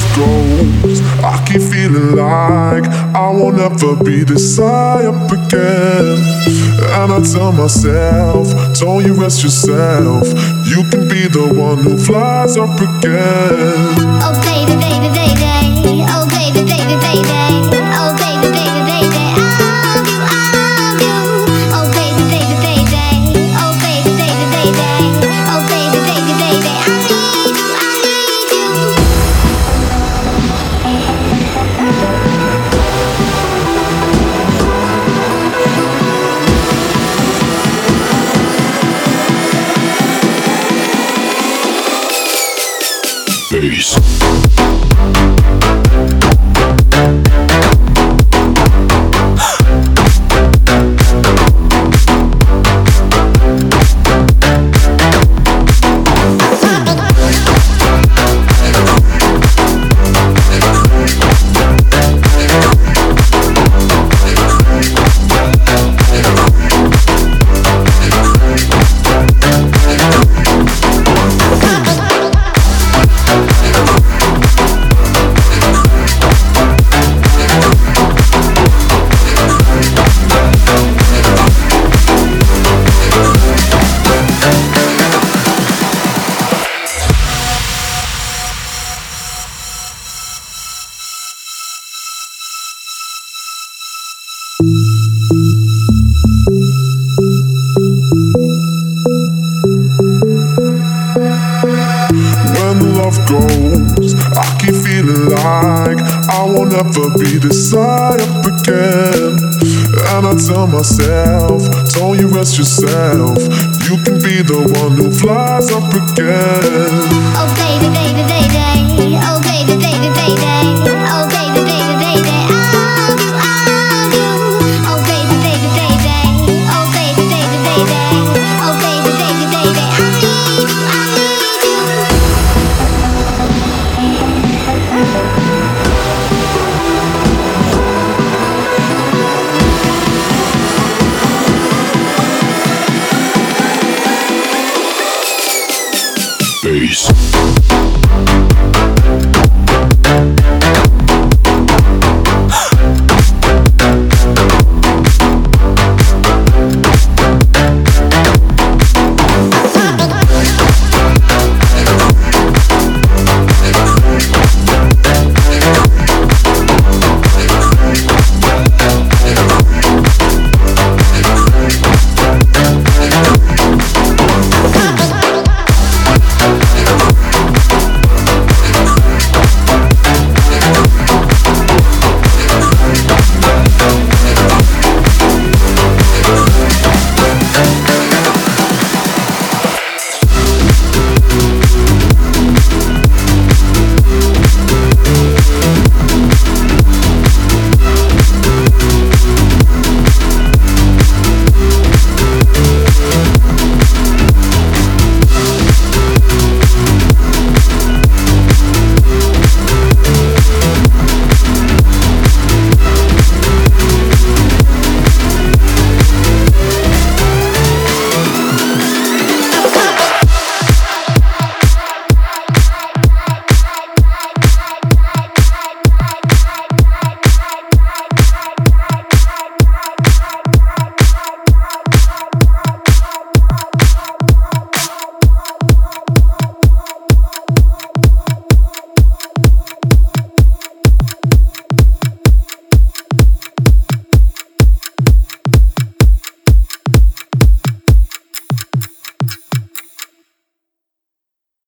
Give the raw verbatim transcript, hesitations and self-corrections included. love goes. I keep feeling like I won't ever be this high up again. And I tell myself, don't you rest yourself, you can be the one who flies up again. Oh baby, baby, baby, oh baby, baby, baby, oh baby, baby. Peace. Goes. I keep feeling like I won't ever be this high up again. And I tell myself, don't you rest yourself, you can be the one who flies up again. Oh baby, baby, baby.